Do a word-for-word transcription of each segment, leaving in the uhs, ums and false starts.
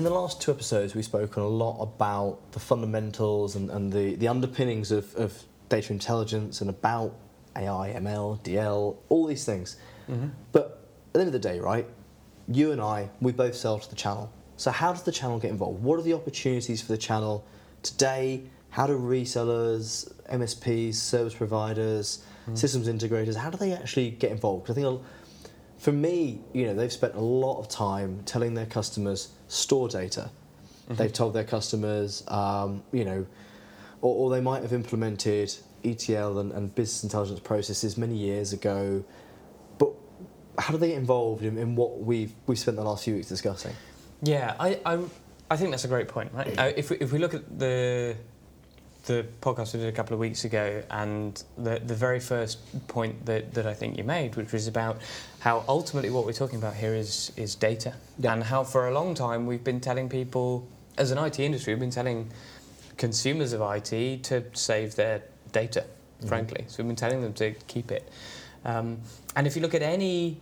In the last two episodes, we've spoken a lot about the fundamentals and, and the, the underpinnings of, of data intelligence and about A I, M L, D L, all these things. Mm-hmm. But at the end of the day, right, you and I, we both sell to the channel. So how does the channel get involved? What are the opportunities for the channel today? How do resellers, M S Ps, service providers, mm. systems integrators, how do they actually get involved? Because I think, I'll, for me, you know, they've spent a lot of time telling their customers store data. Mm-hmm. They've told their customers, um, you know, or, or they might have implemented E T L and, and business intelligence processes many years ago. But how do they get involved in, in what we've we've spent the last few weeks discussing? Yeah, I I, I think that's a great point. Right? Uh, if we, if we look at the the podcast we did a couple of weeks ago, and the the very first point that, that I think you made, which was about how ultimately what we're talking about here is is data, yeah. and how for a long time we've been telling people, as an I T industry, we've been telling consumers of I T to save their data, frankly. Mm-hmm. So we've been telling them to keep it. Um, and if you look at any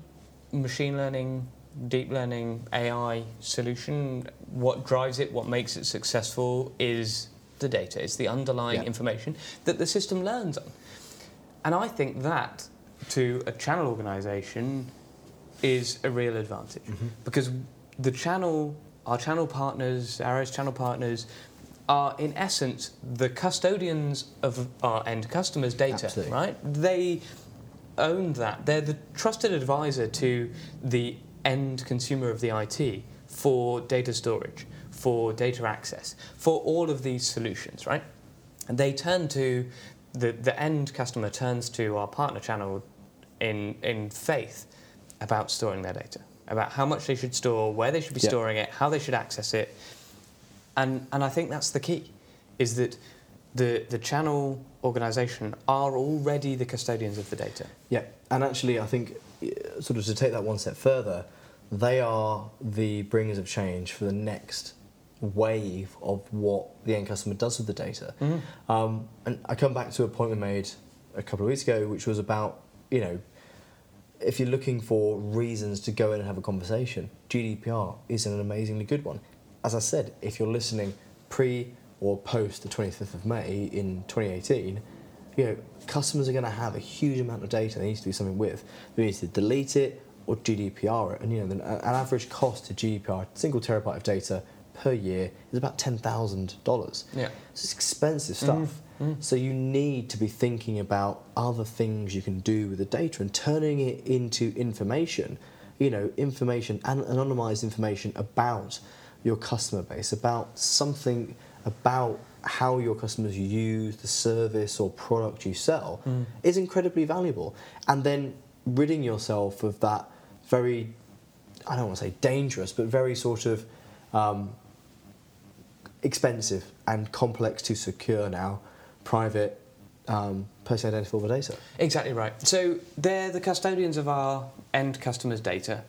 machine learning, deep learning, A I solution, what drives it, what makes it successful is the data. It's the underlying yeah. information that the system learns on. And I think that, to a channel organisation, is a real advantage. Mm-hmm. Because the channel, our channel partners, Arrow's channel partners, are in essence the custodians of our end customers' data, Absolutely. Right? They own that. They're the trusted advisor to the end consumer of the I T for data storage, for data access, for all of these solutions, right? And they turn to, the, the end customer turns to our partner channel in, in faith about storing their data, about how much they should store, where they should be yeah. storing it, how they should access it. And, and I think that's the key, is that the the channel organisation are already the custodians of the data. Yeah, and actually I think, sort of to take that one step further, they are the bringers of change for the next wave of what the end customer does with the data. Mm-hmm. Um, and I come back to a point we made a couple of weeks ago, which was about, you know, if you're looking for reasons to go in and have a conversation, G D P R is an amazingly good one. As I said, if you're listening pre or post the twenty-fifth of May in twenty eighteen, you know, customers are going to have a huge amount of data they need to do something with. They need to delete it or G D P R it. And, you know, an average cost to G D P R, a single terabyte of data per year, is about ten thousand dollars. Yeah. It's expensive stuff. Mm, mm. So you need to be thinking about other things you can do with the data and turning it into information, you know, information and anonymized information about your customer base, about something about how your customers use the service or product you sell mm. is incredibly valuable. And then ridding yourself of that very, I don't want to say dangerous, but very sort of um, expensive and complex to secure now private um, personally identifiable data. Exactly right. So they're the custodians of our end customers' data.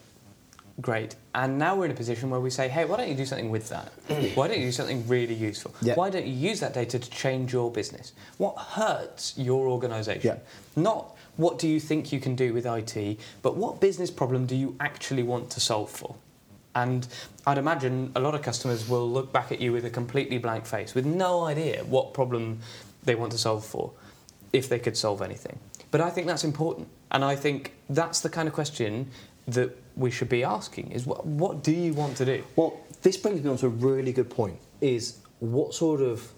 Great. And now we're in a position where we say, hey, why don't you do something with that? Why don't you do something really useful? Yep. Why don't you use that data to change your business? What hurts your organisation? Yep. Not what do you think you can do with I T, but what business problem do you actually want to solve for? And I'd imagine a lot of customers will look back at you with a completely blank face, with no idea what problem they want to solve for, if they could solve anything. But I think that's important. And I think that's the kind of question that we should be asking, is what, what do you want to do? Well, this brings me on to a really good point, is what sort of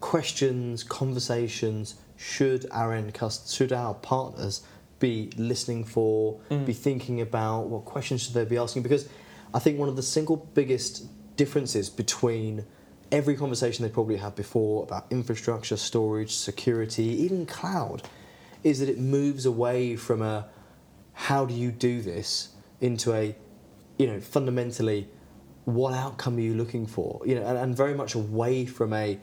questions, conversations should our end customers, should our partners be listening for, mm. be thinking about, what questions should they be asking? Because I think one of the single biggest differences between every conversation they probably had before about infrastructure, storage, security, even cloud, is that it moves away from a how do you do this into a, you know, fundamentally, what outcome are you looking for? You know, and, and very much away from a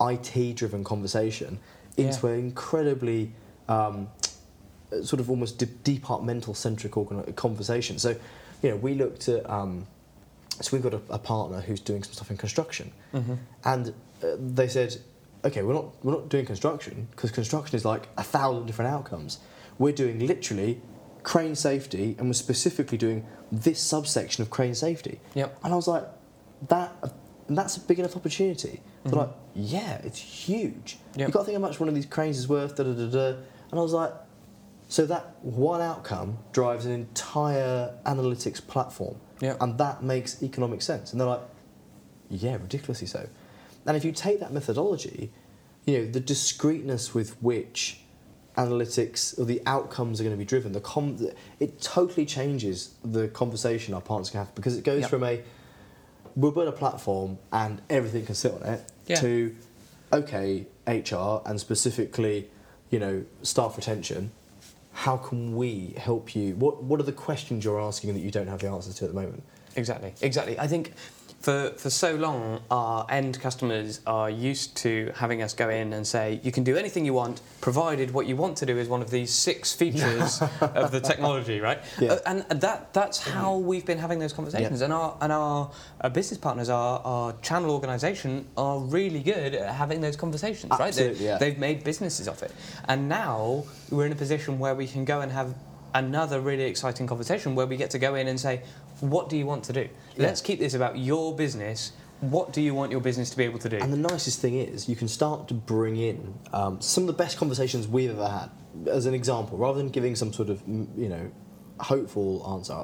I T-driven conversation into yeah. an incredibly um, sort of almost de- departmental-centric organ- conversation. So, you know, we looked at, um, so we've got a, a partner who's doing some stuff in construction, mm-hmm. and uh, they said, okay, we're not we're not doing construction, because construction is like a thousand different outcomes. We're doing literally crane safety, and we're specifically doing this subsection of crane safety. Yep. And I was like, that that's a big enough opportunity. They're mm-hmm. like, yeah, it's huge. Yep. You've got to think how much one of these cranes is worth, da da da da. And I was like, so that one outcome drives an entire analytics platform. Yep. And that makes economic sense. And they're like, yeah, ridiculously so. And if you take that methodology, you know, the discreteness with which analytics or the outcomes are going to be driven, the com- it totally changes the conversation our partners can have, because it goes yep. from a, we'll build a platform and everything can sit on it, yeah. to, okay, H R and specifically, you know, staff retention, how can we help you? What What are the questions you're asking that you don't have the answers to at the moment? Exactly, exactly. I think... For for so long, our end customers are used to having us go in and say, you can do anything you want, provided what you want to do is one of these six features of the technology, right? Yeah. Uh, and that that's how we've been having those conversations. Yeah. And our and our uh, business partners, our, our channel organisation, are really good at having those conversations, Absolutely, right? They, yeah. They've made businesses of it. And now we're in a position where we can go and have another really exciting conversation where we get to go in and say, what do you want to do? Yeah. Let's keep this about your business. What do you want your business to be able to do? And the nicest thing is you can start to bring in um, some of the best conversations we've ever had. As an example, rather than giving some sort of, you know, hopeful answer,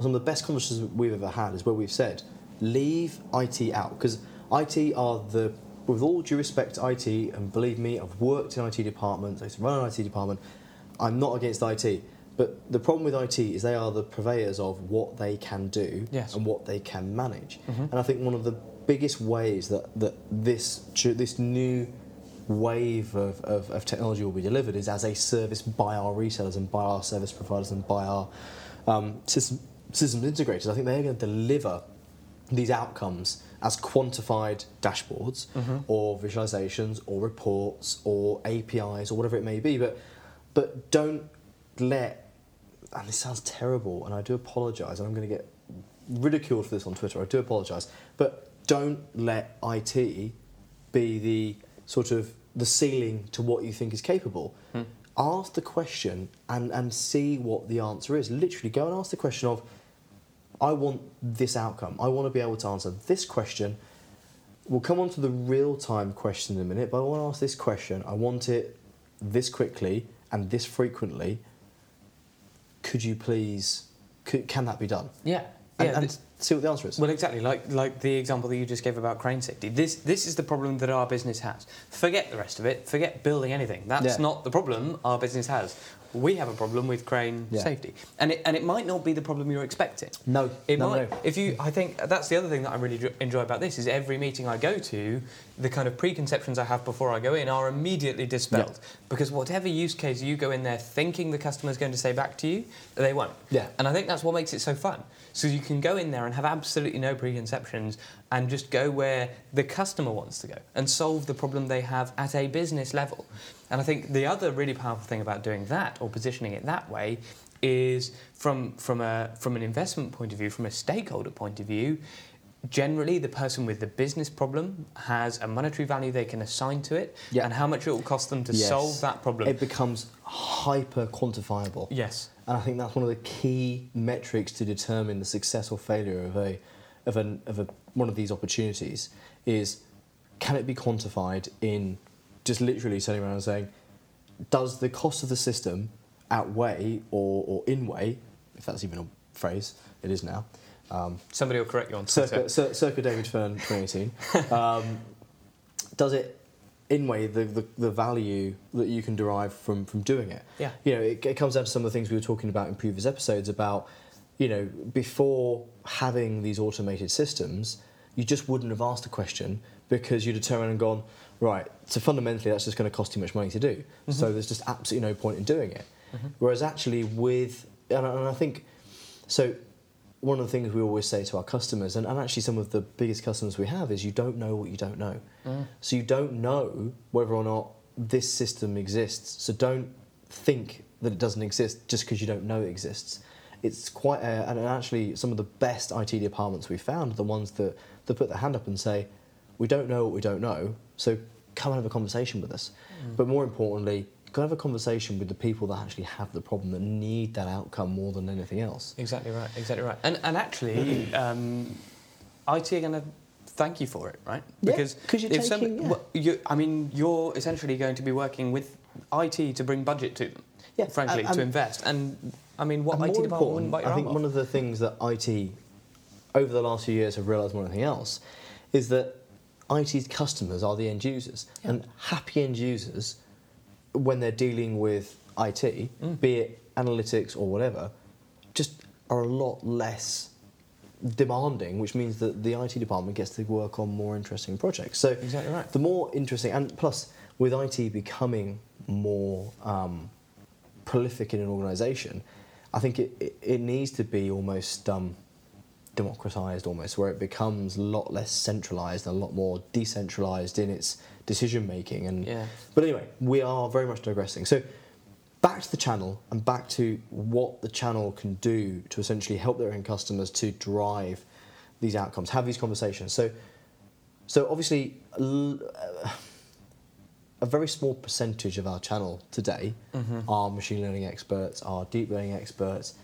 some of the best conversations we've ever had is where we've said, leave I T out. Because I T are the, with all due respect to I T, and believe me, I've worked in I T departments, I used to run an I T department, I'm not against I T. But the problem with I T is they are the purveyors of what they can do yes. and what they can manage. Mm-hmm. And I think one of the biggest ways that, that this this new wave of, of, of technology will be delivered is as a service by our resellers and by our service providers and by our um, system, systems integrators. I think they're going to deliver these outcomes as quantified dashboards mm-hmm. or visualizations or reports or A P Is or whatever it may be. But But don't... let, and this sounds terrible, and I do apologise, and I'm going to get ridiculed for this on Twitter, I do apologise, but don't let I T be the sort of the ceiling to what you think is capable. Hmm. Ask the question and, and see what the answer is. Literally go and ask the question of, I want this outcome, I want to be able to answer this question. We'll come on to the real-time question in a minute, but I want to ask this question, I want it this quickly and this frequently. Could you please? Could, can that be done? Yeah, and, yeah. And see what the answer is. Well, exactly. Like like the example that you just gave about crane safety. This this is the problem that our business has. Forget the rest of it. Forget building anything. That's yeah. not the problem our business has. We have a problem with crane yeah. safety, and it and it might not be the problem you're expecting. No, it no, might. No. If you, I think that's the other thing that I really enjoy about this is every meeting I go to, the kind of preconceptions I have before I go in are immediately dispelled yeah. because whatever use case you go in there thinking the customer's going to say back to you, they won't. Yeah, and I think that's what makes it so fun. So you can go in there and have absolutely no preconceptions and just go where the customer wants to go and solve the problem they have at a business level. And I think the other really powerful thing about doing that or positioning it that way is from from a from an investment point of view, from a stakeholder point of view, generally the person with the business problem has a monetary value they can assign to it yep. and how much it will cost them to yes. solve that problem. It becomes hyper quantifiable. Yes. And I think that's one of the key metrics to determine the success or failure of a of an of a one of these opportunities is, can it be quantified in just literally turning around and saying, does the cost of the system outweigh or, or inweigh, if that's even a phrase, it is now. Um, Somebody will correct you on Twitter. Circa, circa David Fern twenty eighteen. um, does it inweigh the, the, the value that you can derive from, from doing it? Yeah. You know, it, it comes down to some of the things we were talking about in previous episodes about, you know, before having these automated systems, you just wouldn't have asked the question because you'd have turned around and gone, right, so fundamentally that's just going to cost too much money to do. Mm-hmm. So there's just absolutely no point in doing it. Mm-hmm. Whereas actually with, and I, and I think, so one of the things we always say to our customers, and, and actually some of the biggest customers we have, is you don't know what you don't know. Mm. So you don't know whether or not this system exists. So don't think that it doesn't exist just because you don't know it exists. It's quite, a, and actually some of the best I T departments we've found are the ones that, that put their hand up and say, we don't know what we don't know, so come and have a conversation with us. Mm. But more importantly, go have a conversation with the people that actually have the problem, that need that outcome more than anything else. Exactly right, exactly right. And and actually, um, I T are going to thank you for it, right? Because yeah, if somebody, yeah. well, you, I mean, you're essentially going to be working with I T to bring budget to them, yeah, frankly, and, and to invest. And I mean, what I T department? I think one of the things that I T over the last few years have realised more than anything else is that I T's customers are the end users, yeah. and happy end users, when they're dealing with I T, mm. be it analytics or whatever, just are a lot less demanding, which means that the I T department gets to work on more interesting projects. So exactly right. The more interesting, and plus with I T becoming more um, prolific in an organisation, I think it, it, it needs to be almost um, democratised, almost where it becomes a lot less centralised and a lot more decentralised in its decision making. And yeah. but anyway, we are very much digressing. So back to the channel and back to what the channel can do to essentially help their own customers to drive these outcomes, have these conversations. So, so obviously, a very small percentage of our channel today mm-hmm. are machine learning experts, are deep learning experts,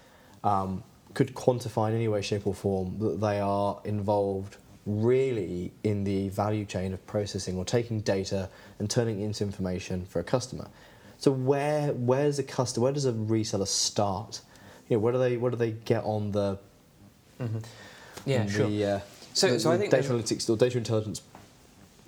um, could quantify in any way, shape or form that they are involved really in the value chain of processing or taking data and turning it into information for a customer. So where where does a customer, where does a reseller start? You know, where do they where do they get on the mm-hmm. yeah the, sure uh, so the, so I think data analytics or data intelligence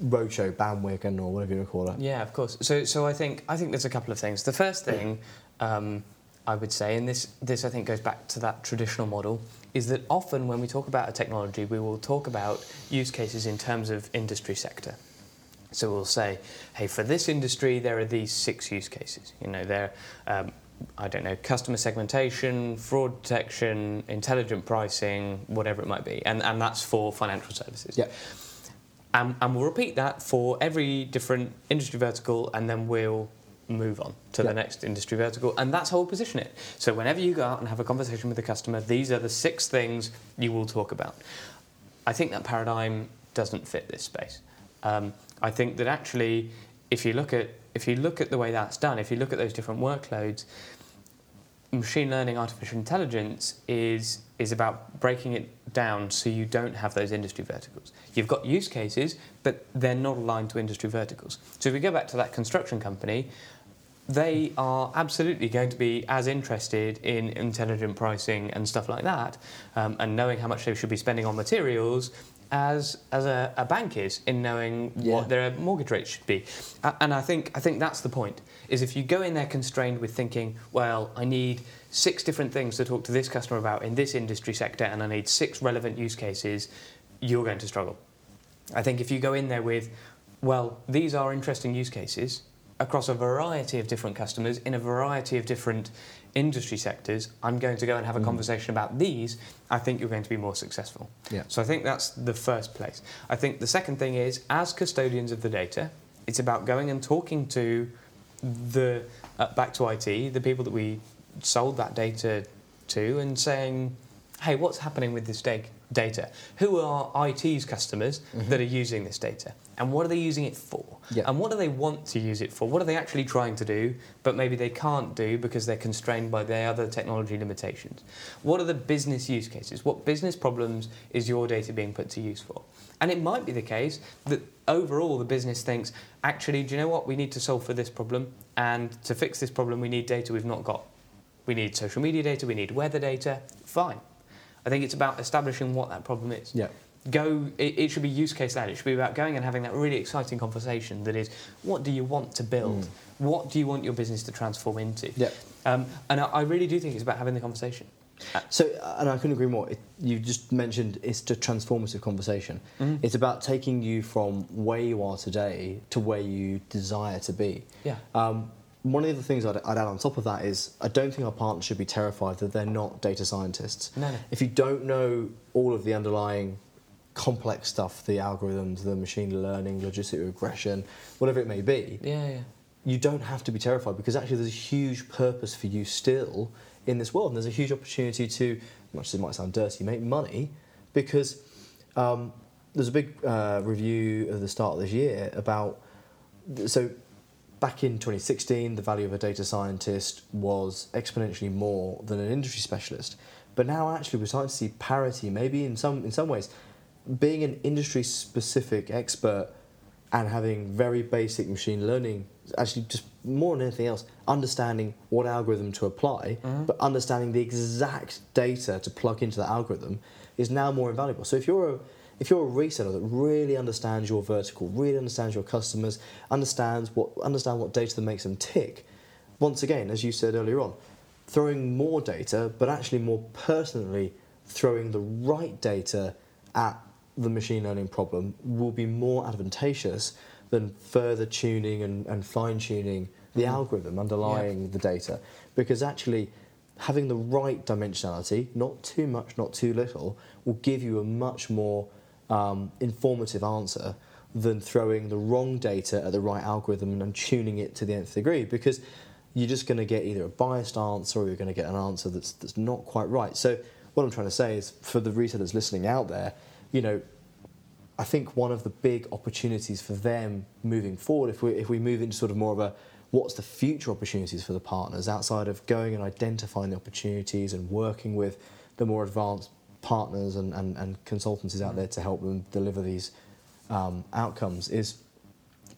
roadshow bandwagon or whatever you want to call it? Yeah, of course. So so I think I think there's a couple of things. The first thing um, I would say, and this this I think goes back to that traditional model, is that often when we talk about a technology, we will talk about use cases in terms of industry sector. So we'll say, hey, for this industry, there are these six use cases. You know, they're, um, I don't know, customer segmentation, fraud detection, intelligent pricing, whatever it might be. And and that's for financial services. Yeah. And, and we'll repeat that for every different industry vertical, and then we'll move on to yeah. the next industry vertical. And that's how we'll position it. So whenever you go out and have a conversation with a customer, these are the six things you will talk about. I think that paradigm doesn't fit this space. Um, I think that actually, if you look at if you look at the way that's done, if you look at those different workloads, machine learning, artificial intelligence is is about breaking it down so you don't have those industry verticals. You've got use cases, but they're not aligned to industry verticals. So if we go back to that construction company, they are absolutely going to be as interested in intelligent pricing and stuff like that, um, and knowing how much they should be spending on materials as as a, a bank is in knowing yeah. what their mortgage rate should be. Uh, and I think I think that's the point, is if you go in there constrained with thinking, well, I need six different things to talk to this customer about in this industry sector and I need six relevant use cases, you're going to struggle. I think if you go in there with, well, these are interesting use cases across a variety of different customers in a variety of different industry sectors, I'm going to go and have a mm. conversation about these, I think you're going to be more successful. Yeah. So I think that's the first place. I think the second thing is, as custodians of the data, it's about going and talking to the, uh, back to I T, the people that we sold that data to, and saying, hey, what's happening with this da- data? Who are I T's customers mm-hmm. that are using this data? And what are they using it for? Yeah. And what do they want to use it for? What are they actually trying to do, but maybe they can't do because they're constrained by their other technology limitations? What are the business use cases? What business problems is your data being put to use for? And it might be the case that overall the business thinks, actually, do you know what? We need to solve for this problem. And to fix this problem, we need data we've not got. We need social media data. We need weather data. Fine. I think it's about establishing what that problem is. Yeah. Go. It, it should be use case led. It should be about going and having that really exciting conversation that is, what do you want to build? Mm. What do you want your business to transform into? Yeah. Um, and I, I really do think it's about having the conversation. So, and I couldn't agree more. It, you just mentioned it's a transformative conversation. Mm. It's about taking you from where you are today to where you desire to be. Yeah. Um, One of the things I'd, I'd add on top of that is I don't think our partners should be terrified that they're not data scientists. No, no. If you don't know all of the underlying complex stuff, the algorithms, the machine learning, logistic regression, whatever it may be, yeah, yeah. you don't have to be terrified, because actually there's a huge purpose for you still in this world, and there's a huge opportunity to, much as it might sound dirty, make money, because um, there's a big uh, review at the start of this year about... so. Back in twenty sixteen, the value of a data scientist was exponentially more than an industry specialist. But now, actually, we're starting to see parity, maybe in some in some ways, being an industry-specific expert and having very basic machine learning, actually just more than anything else, understanding what algorithm to apply, mm-hmm. but understanding the exact data to plug into that algorithm is now more invaluable. So if you're a, if you're a reseller that really understands your vertical, really understands your customers, understands what understand what data that makes them tick, once again, as you said earlier on, throwing more data, but actually more personally throwing the right data at the machine learning problem will be more advantageous than further tuning and, and fine-tuning the mm. algorithm underlying yep. the data. Because actually having the right dimensionality, not too much, not too little, will give you a much more um, informative answer than throwing the wrong data at the right algorithm and tuning it to the nth degree, because you're just going to get either a biased answer or you're going to get an answer that's that's not quite right. So what I'm trying to say is, for the retailers listening out there, you know, I think one of the big opportunities for them moving forward, if we if we move into sort of more of a what's the future opportunities for the partners outside of going and identifying the opportunities and working with the more advanced partners and, and, and consultancies out there to help them deliver these um, outcomes, is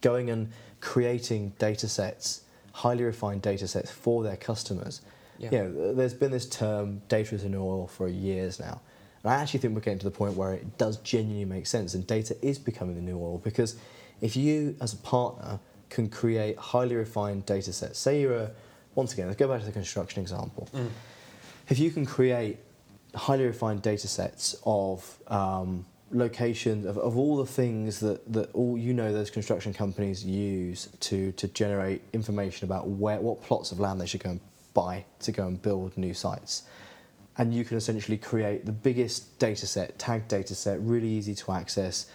going and creating data sets, highly refined data sets for their customers. Yeah. You know, there's been this term, data is in oil, for years now. And I actually think we're getting to the point where it does genuinely make sense, and data is becoming the new oil, because if you, as a partner, can create highly refined data sets. Say you're a, once again, let's go back to the construction example. Mm. If you can create highly refined data sets of um, locations, of, of all the things that, that all you know those construction companies use to, to generate information about where what plots of land they should go and buy to go and build new sites. And you can essentially create the biggest data set, tagged data set, really easy to access.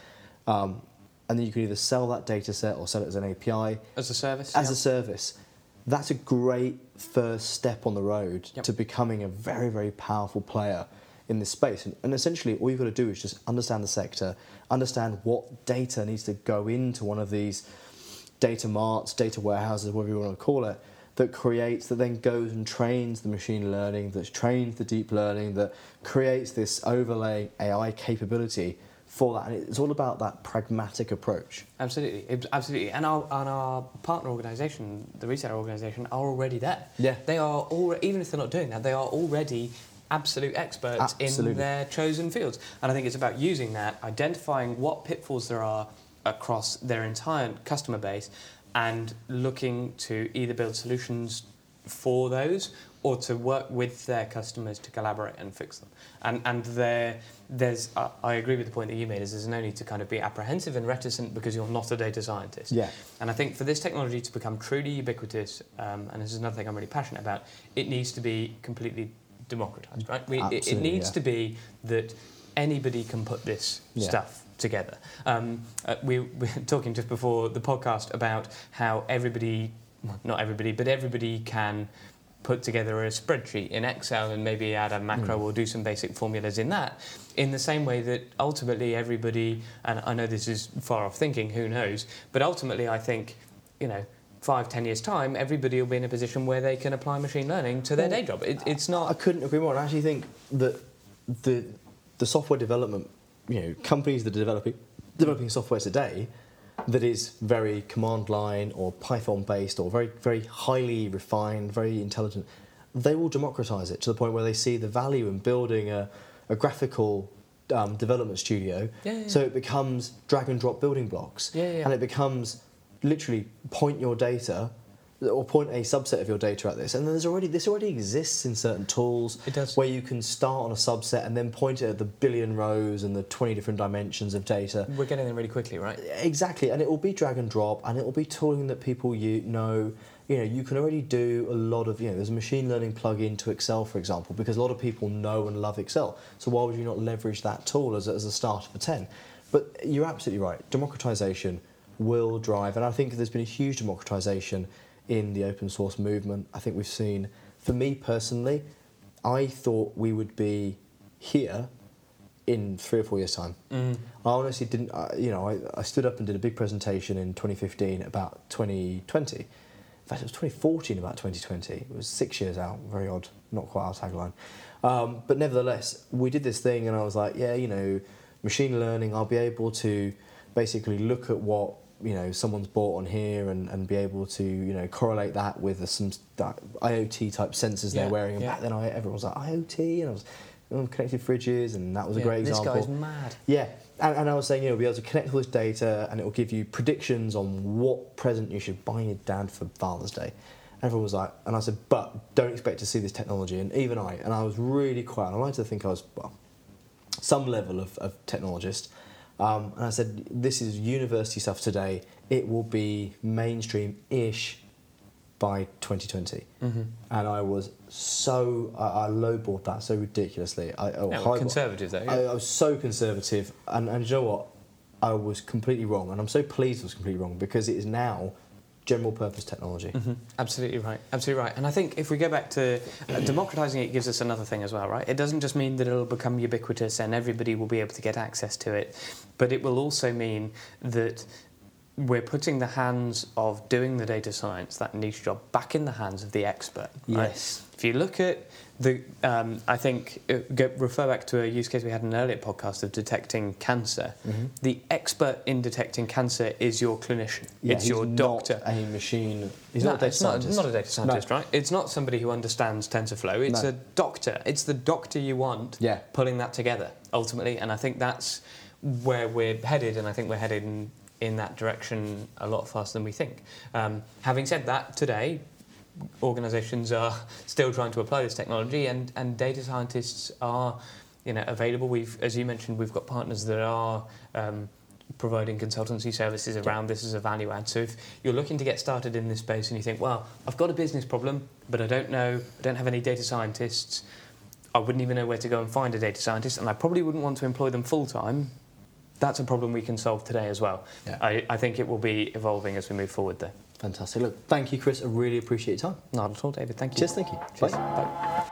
Um, And then you can either sell that data set or sell it as an A P I. As a service. As yeah. a service. That's a great first step on the road yep. to becoming a very, very powerful player in this space. And, and essentially all you've got to do is just understand the sector, understand what data needs to go into one of these data marts, data warehouses, whatever you want to call it, that creates, that then goes and trains the machine learning, that trains the deep learning, that creates this overlay A I capability for that. And it's all about that pragmatic approach. Absolutely, absolutely. And our and our partner organisation, the retailer organisation, are already there. Yeah, they are all. Even if they're not doing that, they are already absolute experts absolutely. in their chosen fields. And I think it's about using that, identifying what pitfalls there are across their entire customer base, and looking to either build solutions for those, or to work with their customers to collaborate and fix them. And and there, there's uh, I agree with the point that you made, is there's no need to kind of be apprehensive and reticent because you're not a data scientist. Yeah. And I think for this technology to become truly ubiquitous, um, and this is another thing I'm really passionate about, it needs to be completely democratized, right? We, Absolutely, it, it needs yeah. to be that anybody can put this yeah. stuff together. Um, uh, we, we were talking just before the podcast about how everybody, not everybody, but everybody can put together a spreadsheet in Excel and maybe add a macro mm. or do some basic formulas in that, in the same way that ultimately everybody, and I know this is far off thinking, who knows, but ultimately I think, you know, five, ten years' time, everybody will be in a position where they can apply machine learning to their well, day job. It, it's not... I couldn't agree more. I actually think that the the software development, you know, companies that are developing, developing software today that is very command line or Python based or very very highly refined, very intelligent, they will democratise it to the point where they see the value in building a, a graphical um, development studio. Yeah, yeah. So it becomes drag and drop building blocks. Yeah, yeah. And it becomes literally point your data or point a subset of your data at this. And there's already this already exists in certain tools it does. where you can start on a subset and then point it at the billion rows and the twenty different dimensions of data. We're getting there really quickly, right? Exactly, and it will be drag and drop, and it will be tooling that people you know. You know, you can already do a lot of, you know, there's a machine learning plug-in to Excel, for example, because a lot of people know and love Excel. So why would you not leverage that tool as, as a start of a ten? But you're absolutely right, democratisation will drive, and I think there's been a huge democratisation in the open source movement. I think we've seen, for me personally, I thought we would be here in three or four years' time. Mm. I honestly didn't, uh, you know, I, I stood up and did a big presentation in twenty fifteen about twenty twenty. In fact, it was twenty fourteen about twenty twenty. It was six years out, very odd, not quite our tagline. Um, but nevertheless, we did this thing and I was like, yeah, you know, machine learning, I'll be able to basically look at what, you know, someone's bought on here and, and be able to, you know, correlate that with some that IoT type sensors yeah, they're wearing. And yeah. back then, I, everyone was like, IoT? And I was oh, connected fridges, and that was yeah, a great this example. This guy's mad. Yeah. And, and I was saying, you know, be able to connect all this data and it will give you predictions on what present you should buy your dad for Father's Day. Everyone was like, and I said, but don't expect to see this technology. And even I, and I was really quiet. I like to think I was, well, some level of, of technologist. Um, and I said, this is university stuff today. It will be mainstream-ish by twenty twenty. Mm-hmm. And I was so, I, I lowballed that so ridiculously. I, I was conservative, though. Yeah. I, I was so conservative. And, and you know what? I was completely wrong. And I'm so pleased I was completely wrong, because it is now general purpose technology. Mm-hmm. Absolutely right. Absolutely right. And I think if we go back to uh, democratising it, gives us another thing as well, right? It doesn't just mean that it'll become ubiquitous and everybody will be able to get access to it, but it will also mean that we're putting the hands of doing the data science, that niche job, back in the hands of the expert. Right? Yes. If you look at the, um, I think, uh, go, refer back to a use case we had in an earlier podcast of detecting cancer. Mm-hmm. The expert in detecting cancer is your clinician. Yeah, it's your doctor. Not a machine. He's no, not a data scientist. Not, not a data scientist, no. Right? It's not somebody who understands TensorFlow. It's no. a doctor. It's the doctor you want yeah. pulling that together, ultimately. And I think that's where we're headed, and I think we're headed in... in that direction a lot faster than we think. Um, having said that, today, organisations are still trying to apply this technology, and, and data scientists are, you know, available. We've, as you mentioned, we've got partners that are um, providing consultancy services around this as a value add. So if you're looking to get started in this space and you think, well, I've got a business problem, but I don't know, I don't have any data scientists, I wouldn't even know where to go and find a data scientist, and I probably wouldn't want to employ them full-time, that's a problem we can solve today as well. Yeah. I, I think it will be evolving as we move forward there. Fantastic. Look, thank you, Chris. I really appreciate your time. Not at all, David. Thank you. Cheers, thank you. Cheers. Bye. Bye.